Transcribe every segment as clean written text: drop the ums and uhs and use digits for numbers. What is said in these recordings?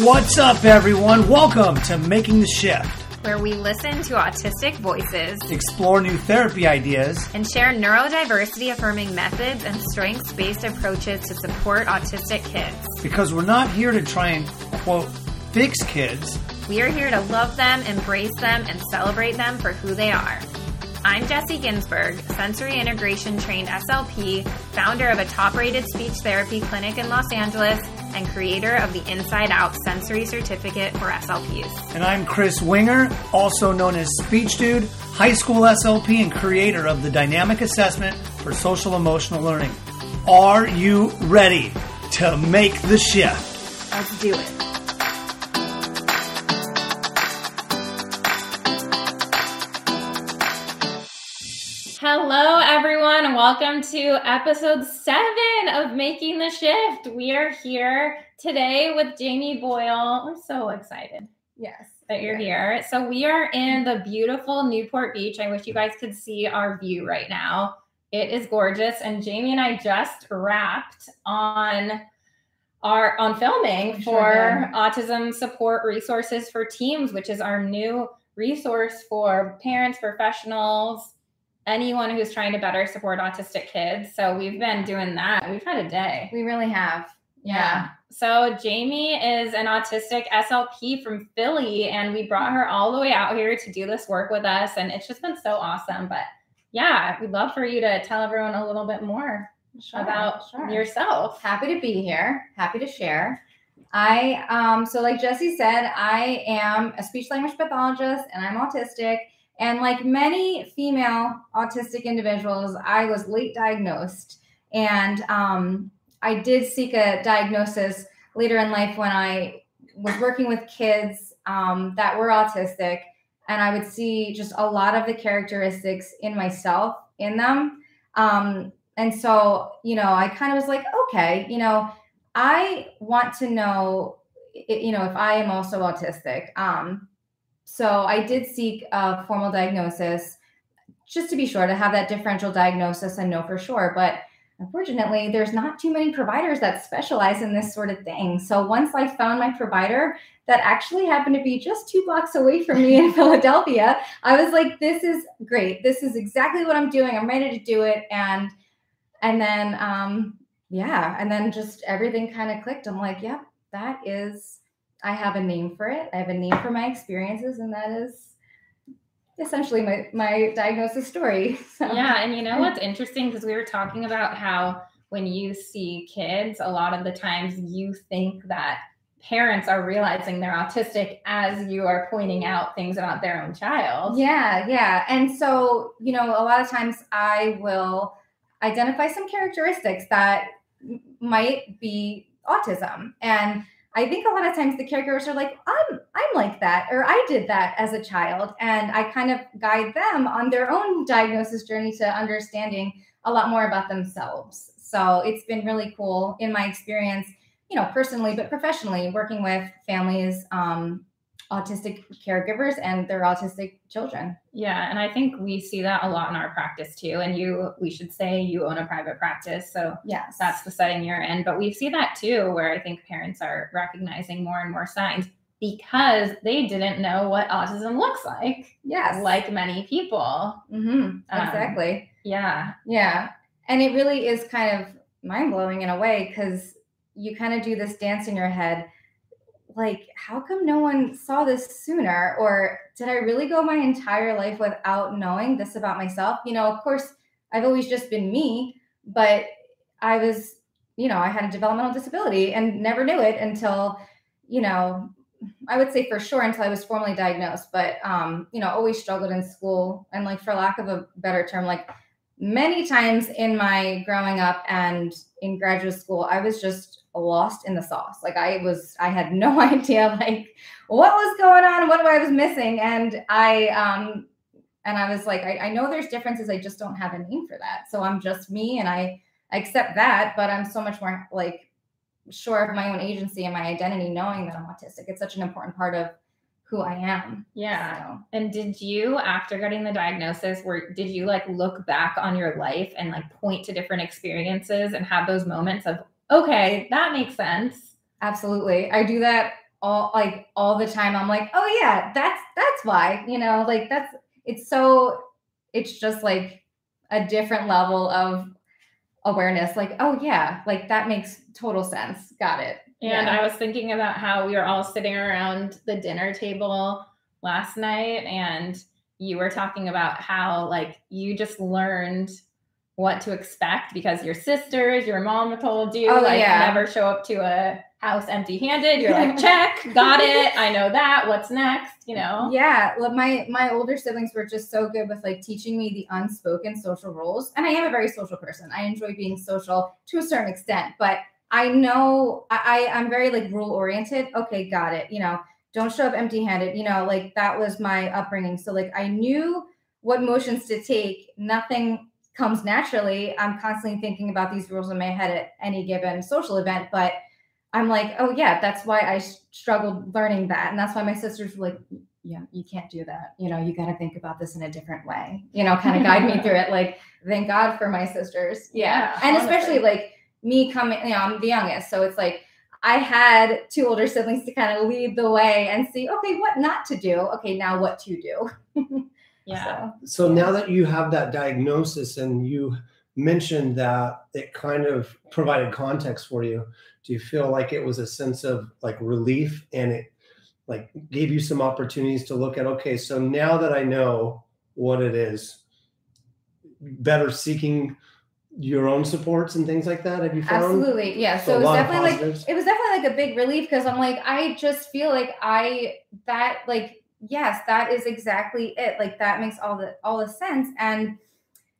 What's up, everyone? Welcome to Making the Shift, where we listen to autistic voices, explore new therapy ideas, and share neurodiversity-affirming methods and strengths-based approaches to support autistic kids. Because we're not here to try and, quote, fix kids. We are here to love them, embrace them, and celebrate them for who they are. I'm Jesse Ginsburg, sensory integration-trained SLP, founder of a top-rated speech therapy clinic in Los Angeles, and creator of the Inside Out Sensory Certificate for SLPs. And I'm Chris Winger, also known as Speech Dude, high school SLP and creator of the Dynamic Assessment for Social Emotional Learning. Are you ready to make the shift? Let's do it. Hello, everyone, and welcome to episode 7 of Making the Shift. We are here today with Jamie Boyle. I'm so excited. Yes, that you're here. So we are in the beautiful Newport Beach. I wish you guys could see our view right now. It is gorgeous. And Jamie and I just wrapped on filming for Autism Support Resources for Teams, which is our new resource for parents, professionals, anyone who's trying to better support autistic kids. So we've been doing that. We've had a day. We really have. Yeah. So Jamie is an autistic SLP from Philly, and we brought her all the way out here to do this work with us. And it's just been so awesome. But yeah, we'd love for you to tell everyone a little bit more about yourself. Happy to be here. Happy to share. So like Jesse said, I am a speech language pathologist and I'm autistic. And like many female autistic individuals, I was late diagnosed, and I did seek a diagnosis later in life when I was working with kids that were autistic, and I would see just a lot of the characteristics in myself in them. And so, I kind of was like, okay, I want to know, if I am also autistic. So I did seek a formal diagnosis just to be sure, to have that differential diagnosis and know for sure. But unfortunately, there's not too many providers that specialize in this sort of thing. So once I found my provider that actually happened to be just 2 blocks away from me in Philadelphia, I was like, this is great. This is exactly what I'm doing. I'm ready to do it. And then just everything kind of clicked. I'm like, yep, I have a name for it. I have a name for my experiences, and that is essentially my diagnosis story. So. Yeah, and what's interesting, because we were talking about how when you see kids, a lot of the times you think that parents are realizing they're autistic as you are pointing out things about their own child. Yeah. And so, a lot of times I will identify some characteristics that might be autism, and I think a lot of times the caregivers are like, I'm like that, or I did that as a child. And I kind of guide them on their own diagnosis journey to understanding a lot more about themselves. So it's been really cool in my experience, personally, but professionally, working with families, autistic caregivers and their autistic children. Yeah. And I think we see that a lot in our practice too. And we should say you own a private practice. So yes, that's the setting you're in, but we see that too, where I think parents are recognizing more and more signs because they didn't know what autism looks like. Yes. Like many people. Mm-hmm. Exactly. Yeah. And it really is kind of mind blowing in a way, because you kind of do this dance in your head. Like, how come no one saw this sooner? Or did I really go my entire life without knowing this about myself? Of course, I've always just been me, but I was, I had a developmental disability and never knew it until, I would say for sure until I was formally diagnosed, but, always struggled in school. And like, for lack of a better term, like many times in my growing up and in graduate school, I was just lost in the sauce. Like I had no idea like what was going on and what I was missing. And I was like, I know there's differences. I just don't have a name for that. So I'm just me and I accept that, but I'm so much more like sure of my own agency and my identity, knowing that I'm autistic. It's such an important part of who I am. Yeah. So. And did you, after getting the diagnosis, did you like look back on your life and like point to different experiences and have those moments of, okay, that makes sense? Absolutely. I do that all the time. I'm like, oh yeah, that's why, you know, like it's just like a different level of awareness. Like, oh yeah, like that makes total sense. Got it. And yeah. I was thinking about how we were all sitting around the dinner table last night, and you were talking about how like you just learned what to expect because your sisters, your mom told you, oh, like yeah. never show up to a house empty-handed. You're like, check, got it. I know that. What's next? You know? Yeah. Well, my older siblings were just so good with like teaching me the unspoken social rules. And I am a very social person. I enjoy being social to a certain extent, but I know I'm very like rule oriented. Okay. Got it. You know, don't show up empty-handed, you know, like that was my upbringing. So like, I knew what motions to take. Nothing comes naturally. I'm constantly thinking about these rules in my head at any given social event, but I'm like, oh yeah, that's why I struggled learning that. And that's why my sisters were like, yeah, you can't do that. You know, you got to think about this in a different way, you know, kind of guide me through it. Like, thank God for my sisters. Yeah. And honestly, especially like me coming, you know, I'm the youngest. So it's like, I had two older siblings to kind of lead the way and see, okay, what not to do. Okay. Now what to do. Yeah. So now that you have that diagnosis and you mentioned that it kind of provided context for you, do you feel like it was a sense of like relief and it like gave you some opportunities to look at, okay, so now that I know what it is, better seeking your own supports and things like that? Have you found? Absolutely. Yeah. So it was definitely like a big relief, because I'm like, I just feel like yes, that is exactly it. Like that makes all the sense. And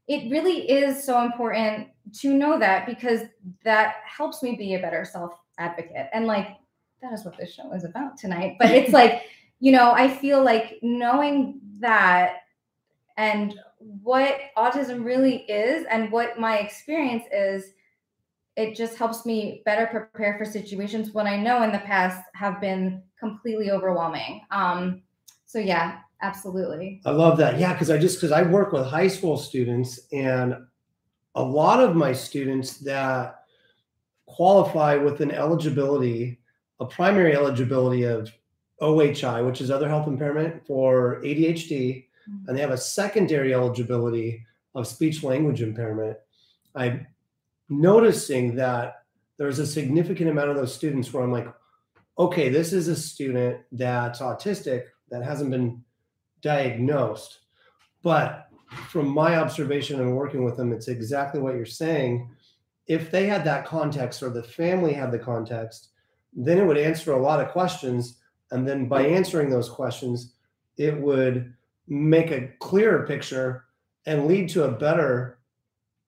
it really is so important to know that, because that helps me be a better self-advocate. And like, that is what this show is about tonight. But it's like, you know, I feel like knowing that and what autism really is and what my experience is, it just helps me better prepare for situations when I know in the past have been completely overwhelming. So yeah, absolutely. I love that. Yeah, because I work with high school students, and a lot of my students that qualify with an eligibility, a primary eligibility of OHI, which is other health impairment, for ADHD, mm-hmm. and they have a secondary eligibility of speech language impairment. I'm noticing that there's a significant amount of those students where I'm like, okay, this is a student that's autistic that hasn't been diagnosed. But from my observation and working with them, it's exactly what you're saying. If they had that context, or the family had the context, then it would answer a lot of questions. And then by answering those questions, it would make a clearer picture and lead to a better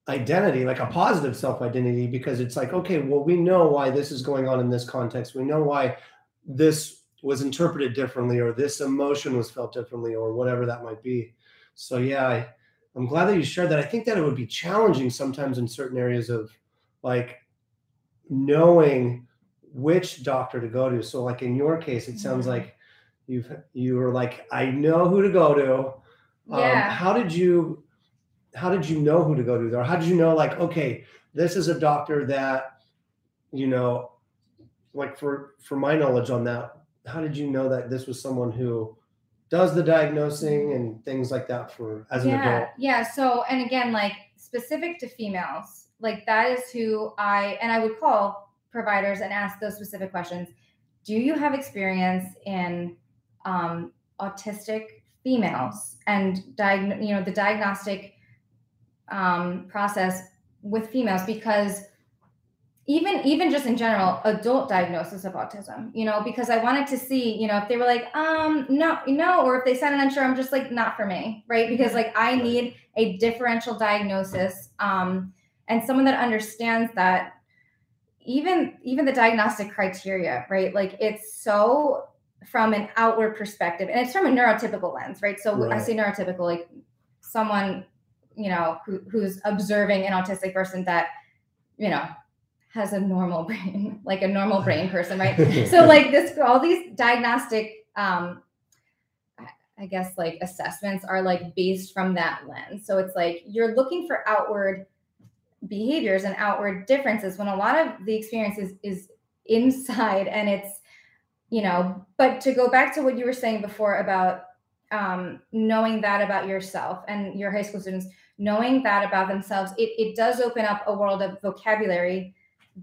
identity, like a positive self-identity, because it's like, okay, well, we know why this is going on in this context. We know why this was interpreted differently, or this emotion was felt differently, or whatever that might be. So yeah, I'm glad that you shared that. I think that it would be challenging sometimes in certain areas of like knowing which doctor to go to. So like in your case, it sounds like you were like, I know who to go to. Yeah. How did you know who to go to there? How did you know, like, okay, this is a doctor that, you know, like for my knowledge on that, how did you know that this was someone who does the diagnosing and things like that for as an adult? Yeah. So, and again, like specific to females, like that is who I would call providers and ask those specific questions. Do you have experience in autistic females and the diagnostic process with females? Because even just in general, adult diagnosis of autism, you know, because I wanted to see, you know, if they were like, no, or if they sounded unsure, I'm just like, not for me, right? Because like I need a differential diagnosis and someone that understands that even the diagnostic criteria, right? Like it's so from an outward perspective, and it's from a neurotypical lens, right? So right. I say neurotypical, like someone, you know, who's observing an autistic person that, you know, has a normal brain, like a normal brain person, right? So like this, all these diagnostic, I guess like assessments are like based from that lens. So it's like, you're looking for outward behaviors and outward differences when a lot of the experience is inside, and it's you know, but to go back to what you were saying before about knowing that about yourself and your high school students, knowing that about themselves, it does open up a world of vocabulary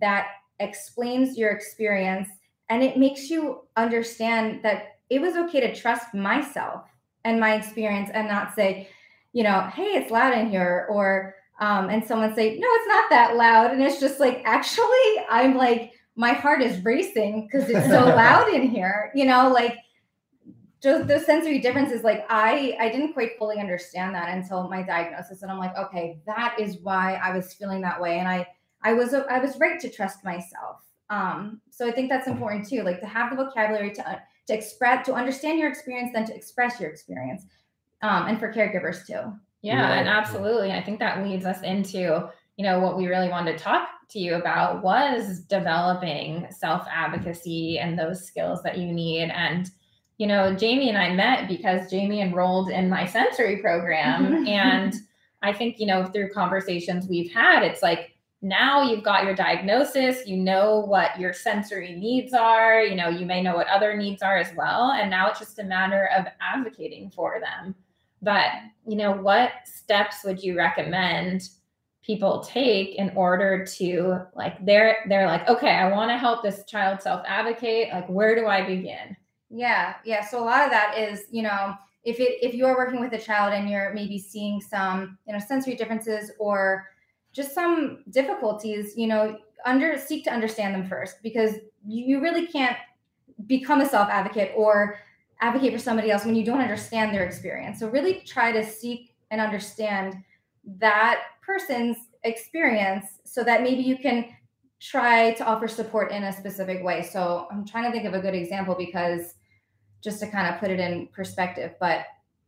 that explains your experience, and it makes you understand that it was okay to trust myself and my experience and not say, you know, hey, it's loud in here, or and someone say, no, it's not that loud. And it's just like, actually, I'm like, my heart is racing because it's so loud in here, you know, like just those sensory differences. Like I didn't quite fully understand that until my diagnosis. And I'm like, okay, that is why I was feeling that way. And I was right to trust myself. So I think that's important too, like to have the vocabulary to express, to understand your experience, then to express your experience. And for caregivers too. Yeah, and absolutely. I think that leads us into, you know, what we really wanted to talk to you about was developing self-advocacy and those skills that you need. And, you know, Jamie and I met because Jamie enrolled in my sensory program. And I think, you know, through conversations we've had, it's like, now you've got your diagnosis, you know what your sensory needs are, you know, you may know what other needs are as well. And now it's just a matter of advocating for them. But, you know, what steps would you recommend people take in order to, like, they're like, okay, I want to help this child self-advocate. Like, where do I begin? Yeah. So a lot of that is, you know, if you're working with a child and you're maybe seeing some, you know, sensory differences or just some difficulties, you know, seek to understand them first, because you really can't become a self-advocate or advocate for somebody else when you don't understand their experience. So really try to seek and understand that person's experience so that maybe you can try to offer support in a specific way. So I'm trying to think of a good example, because just to kind of put it in perspective, but,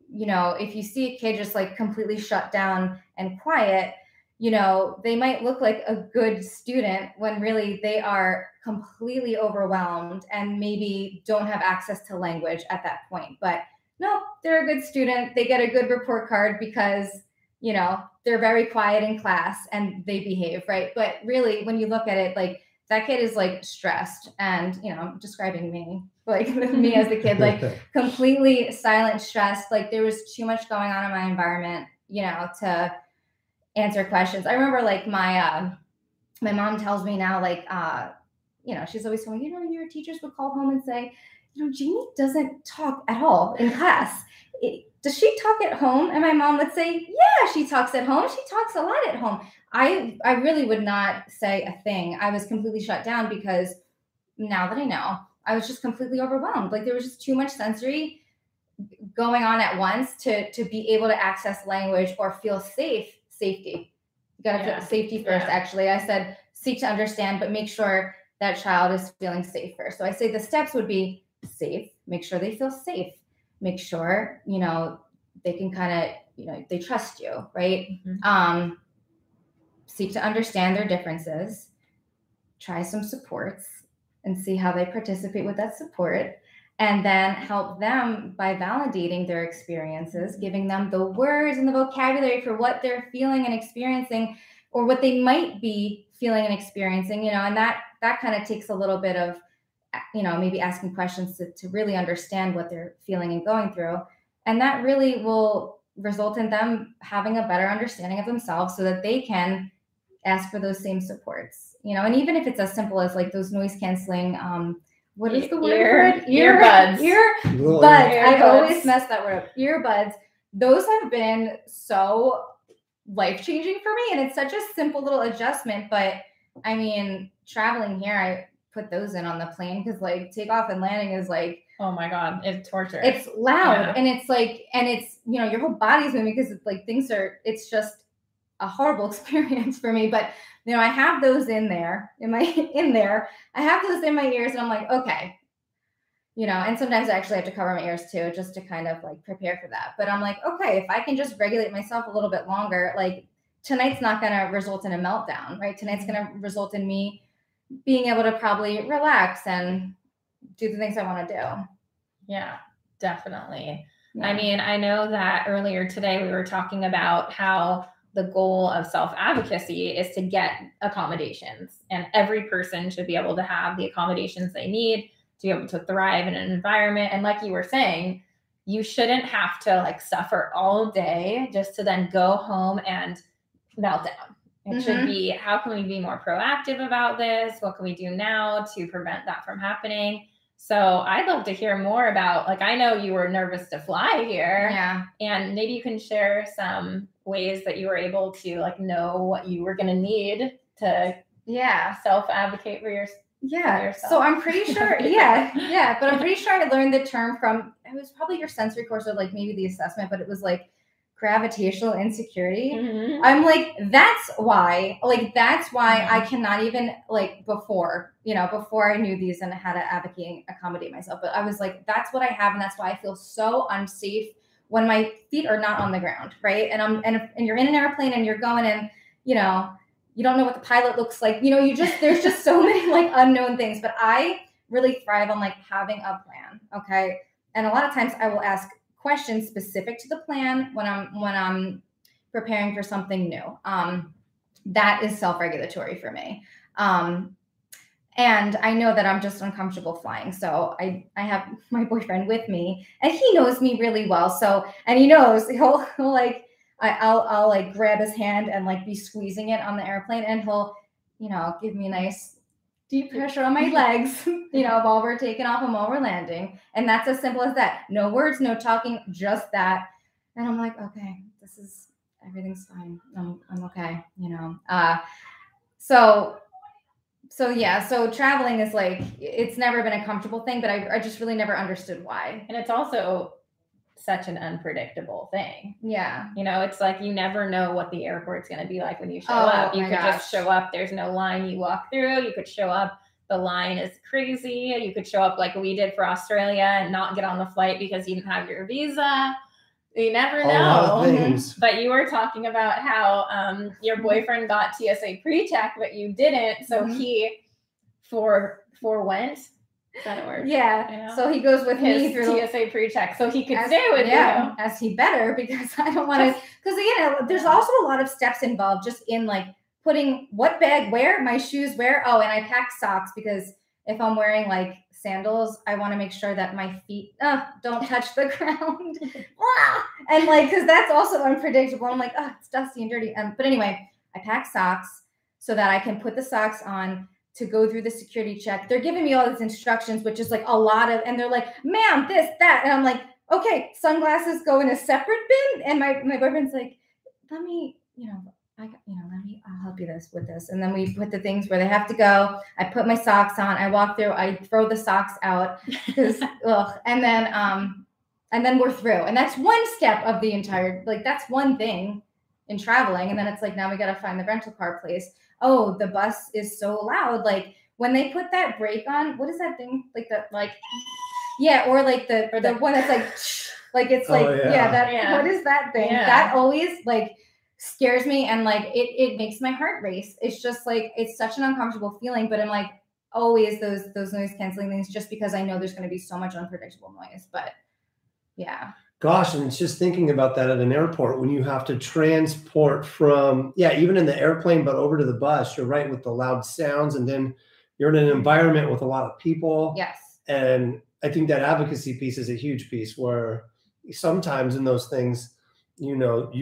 you know, if you see a kid just like completely shut down and quiet, you know, they might look like a good student when really they are completely overwhelmed and maybe don't have access to language at that point. But no, they're a good student. They get a good report card because, you know, they're very quiet in class and they behave, right? But really, when you look at it, like that kid is like stressed and, you know, describing me, like me as the kid, like completely silent, stressed, like there was too much going on in my environment, you know, to answer questions. I remember like my mom tells me now, like, you know, she's always going, you know, your teachers would call home and say, you know, Jamie doesn't talk at all in class. Does she talk at home? And my mom would say, yeah, she talks at home. She talks a lot at home. I really would not say a thing. I was completely shut down because now that I know, I was just completely overwhelmed. Like there was just too much sensory going on at once to be able to access language or feel safe. Safety. You got to put safety first. Yeah. Actually, I said, seek to understand, but make sure that child is feeling safe first. So I say the steps would be safe, make sure they feel safe, make sure, you know, they can kind of, you know, they trust you, right? Mm-hmm. Seek to understand their differences, try some supports and see how they participate with that support. And then help them by validating their experiences, giving them the words and the vocabulary for what they're feeling and experiencing, or what they might be feeling and experiencing, you know, and that kind of takes a little bit of, you know, maybe asking questions to really understand what they're feeling and going through. And that really will result in them having a better understanding of themselves so that they can ask for those same supports, you know, and even if it's as simple as like those noise canceling, what is the word? Earbuds. Earbuds. I've always messed that word up. Earbuds. Those have been so life-changing for me. And it's such a simple little adjustment. But, I mean, traveling here, I put those in on the plane because, like, takeoff and landing is, like. Oh, my God. It's torture. It's loud. Yeah. And it's, like, and it's, you know, your whole body's moving because it's, like, things are, it's just a horrible experience for me. But, you know, I have those I have those in my ears and I'm like, okay, you know, and sometimes I actually have to cover my ears too, just to kind of like prepare for that. But I'm like, okay, if I can just regulate myself a little bit longer, like tonight's not going to result in a meltdown, right? Tonight's going to result in me being able to probably relax and do the things I want to do. Yeah, definitely. Yeah. I mean, I know that earlier today we were talking about how the goal of self-advocacy is to get accommodations, and every person should be able to have the accommodations they need. to be able to thrive in an environment. And like you were saying, you shouldn't have to like suffer all day just to then go home and melt down. It mm-hmm. should be, how can we be more proactive about this? What can we do now to prevent that from happening? So I'd love to hear more about, like, I know you were nervous to fly here. Yeah. And maybe you can share some ways that you were able to like know what you were going to need to self-advocate for yourself. Yeah. So I'm pretty sure. But I'm pretty sure I learned the term from, it was probably your sensory course or like maybe the assessment, but it was like gravitational insecurity. Mm-hmm. I'm like, that's why mm-hmm. I cannot even like before I knew these and how to accommodate myself. But I was like, that's what I have. And that's why I feel so unsafe when my feet are not on the ground. Right. And and you're in an airplane and you're going and, you don't know what the pilot looks like. There's just so many like unknown things, but I really thrive on like having a plan. Okay. And a lot of times I will ask questions specific to the plan when I'm preparing for something new. That is self-regulatory for me. And I know that I'm just uncomfortable flying. So I have my boyfriend with me and he knows me really well. So, and he knows he'll like, I'll like grab his hand and like be squeezing it on the airplane and he'll, give me a nice deep pressure on my legs, while we're taking off and while we're landing. And that's as simple as that. No words, no talking, just that. And I'm like, okay, everything's fine. I'm okay. So traveling is like, it's never been a comfortable thing, but I just really never understood why. And it's also such an unpredictable thing. Yeah. It's like you never know what the airport's going to be like when you show up. You could just show up. There's no line you walk through. You could show up. The line is crazy. You could show up like we did for Australia and not get on the flight because you didn't have your visa. You never know. A lot of things. But you were talking about how your boyfriend got TSA pre-check, but you didn't. So mm-hmm. he forewent. Is that a word? Yeah. So he goes with his me through TSA pre-check so he could stay with you. As he better, because I don't want to, because there's also a lot of steps involved just in like putting what bag where, my shoes where. Oh, and I pack socks because if I'm wearing like sandals, I want to make sure that my feet don't touch the ground. And like, because that's also unpredictable. I'm like, it's dusty and dirty. But anyway, I pack socks so that I can put the socks on to go through the security check. They're giving me all these instructions, which is like a lot of, and they're like, ma'am, this, that. And I'm like, okay, sunglasses go in a separate bin. And my boyfriend's like, let me, I'll help you with this. And then we put the things where they have to go. I put my socks on, I walk through, I throw the socks out because, and then we're through. And that's one step of the entire, like that's one thing in traveling. And then it's like, now we got to find the rental car place. Oh, the bus is so loud. Like when they put that brake on, what is that thing? Like the, like, yeah. Or like the one that's like, like, it's like, what is that thing? Yeah. That always like scares me. And like, it makes my heart race. It's just like, it's such an uncomfortable feeling, but I'm like always those noise canceling things just because I know there's going to be so much unpredictable noise, but yeah. Gosh, and it's just thinking about that at an airport when you have to transport from, even in the airplane, but over to the bus, you're right with the loud sounds. And then you're in an environment with a lot of people. Yes. And I think that advocacy piece is a huge piece where sometimes in those things, you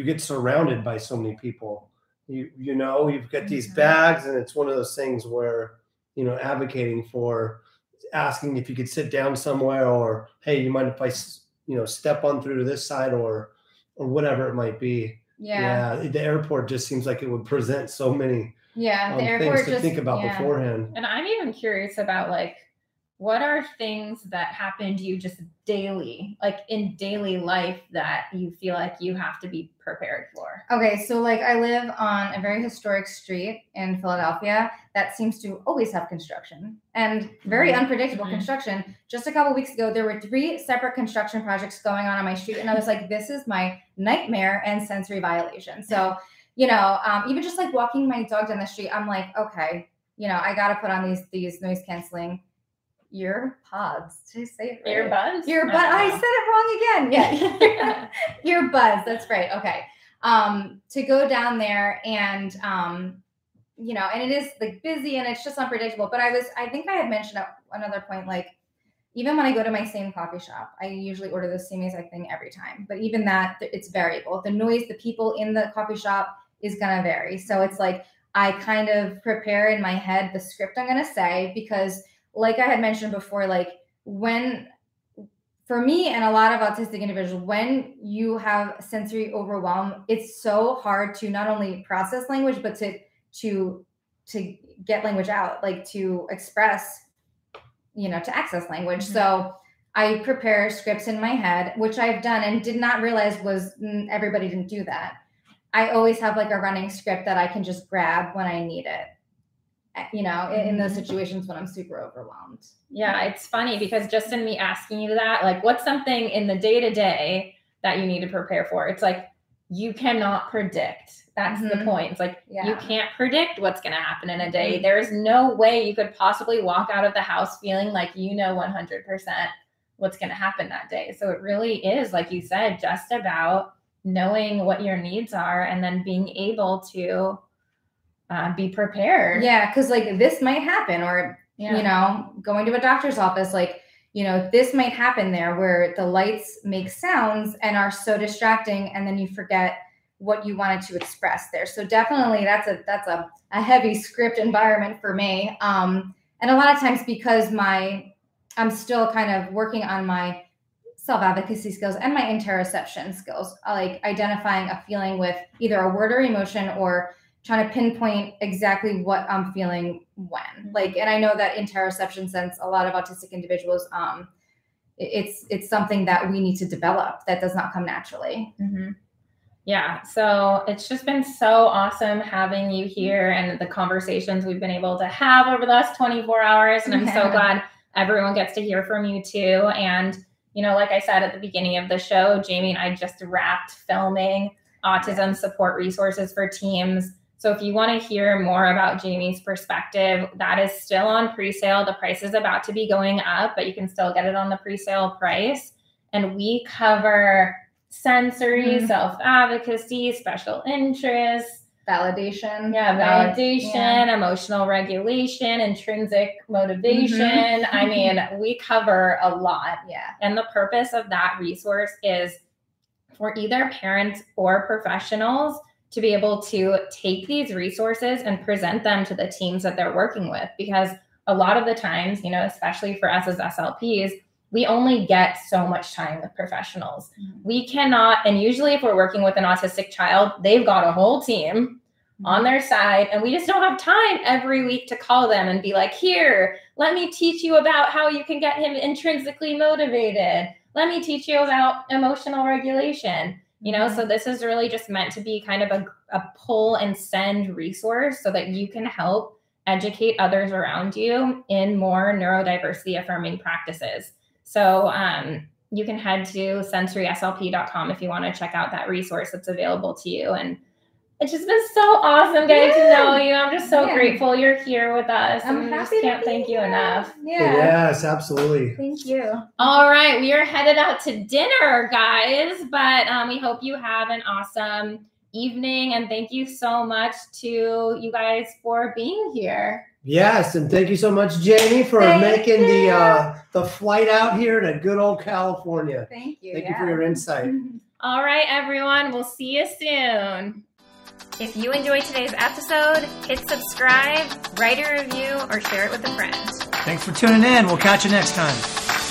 get surrounded by so many people, you've got these bags and it's one of those things where, advocating for asking if you could sit down somewhere or, hey, you mind if I step on through to this side or whatever it might be. Yeah. The airport just seems like it would present so many things to think about beforehand. And I'm even curious about like, what are things that happen to you just daily, like in daily life that you feel like you have to be prepared for? Okay. So like I live on a very historic street in Philadelphia that seems to always have construction and very unpredictable construction. Just a couple of weeks ago, there were 3 separate construction projects going on my street. And I was like, this is my nightmare and sensory violation. So, even just like walking my dog down the street, I'm like, okay, I got to put on these noise canceling earpods. Did I say it right? Earbuds? Earbuds. I said it wrong again. Yeah. Earbuds. That's right. Okay. To go down there and, and it is like busy and it's just unpredictable, but I think I had mentioned at another point, like even when I go to my same coffee shop, I usually order the same exact thing every time. But even that, it's variable. The noise, the people in the coffee shop is going to vary. So it's like I kind of prepare in my head the script I'm going to say, because like I had mentioned before, like when for me and a lot of autistic individuals, when you have sensory overwhelm, it's so hard to not only process language, but to get language out, like to express, you know, to access language. Mm-hmm. So I prepare scripts in my head, which I've done and did not realize was everybody didn't do that. I always have like a running script that I can just grab when I need it, you know, in those situations when I'm super overwhelmed. Yeah, it's funny because just in me asking you that, like what's something in the day-to-day that you need to prepare for? It's like, you cannot predict. That's mm-hmm. the point. It's like, yeah. you can't predict what's going to happen in a day. There is no way you could possibly walk out of the house feeling like, you know, 100% what's going to happen that day. So it really is, like you said, just about knowing what your needs are and then being able to be prepared. Yeah. Cause like this might happen, or, yeah. you know, going to a doctor's office, like, you know, this might happen there where the lights make sounds and are so distracting. And then you forget what you wanted to express there. So definitely that's a heavy script environment for me. And a lot of times because I'm still kind of working on my self-advocacy skills and my interoception skills, like identifying a feeling with either a word or emotion, or trying to pinpoint exactly what I'm feeling when. Like, and I know that interoception sense, a lot of autistic individuals, it's something that we need to develop that does not come naturally. Mm-hmm. Yeah. So it's just been so awesome having you here and the conversations we've been able to have over the last 24 hours. And I'm so glad everyone gets to hear from you too. And, you know, like I said, at the beginning of the show, Jamie and I just wrapped filming Autism Support Resources for Teams. So if you want to hear more about Jamie's perspective, that is still on pre-sale. The price is about to be going up, but you can still get it on the pre-sale price. And we cover sensory, mm-hmm. self-advocacy, special interests, validation. Yeah, validation, yeah. emotional regulation, intrinsic motivation. Mm-hmm. I mean, we cover a lot. Yeah. And the purpose of that resource is for either parents or professionals to be able to take these resources and present them to the teams that they're working with. Because a lot of the times, you know, especially for us as SLPs, we only get so much time with professionals. Mm-hmm. We cannot, and usually if we're working with an autistic child, they've got a whole team mm-hmm. on their side, and we just don't have time every week to call them and be like, here, let me teach you about how you can get him intrinsically motivated. Let me teach you about emotional regulation. You know, so this is really just meant to be kind of a pull and send resource so that you can help educate others around you in more neurodiversity affirming practices. So you can head to sensoryslp.com if you want to check out that resource that's available to you. And it's just been so awesome getting to know you. I'm just so grateful you're here with us. I'm happy. Can't thank you enough. Yeah. Yes, absolutely. Thank you. All right. We are headed out to dinner, guys, but we hope you have an awesome evening, and thank you so much to you guys for being here. Yes, and thank you so much, Jamie, for making the flight out here to good old California. Thank you. Thank you for your insight. All right, everyone. We'll see you soon. If you enjoyed today's episode, hit subscribe, write a review, or share it with a friend. Thanks for tuning in. We'll catch you next time.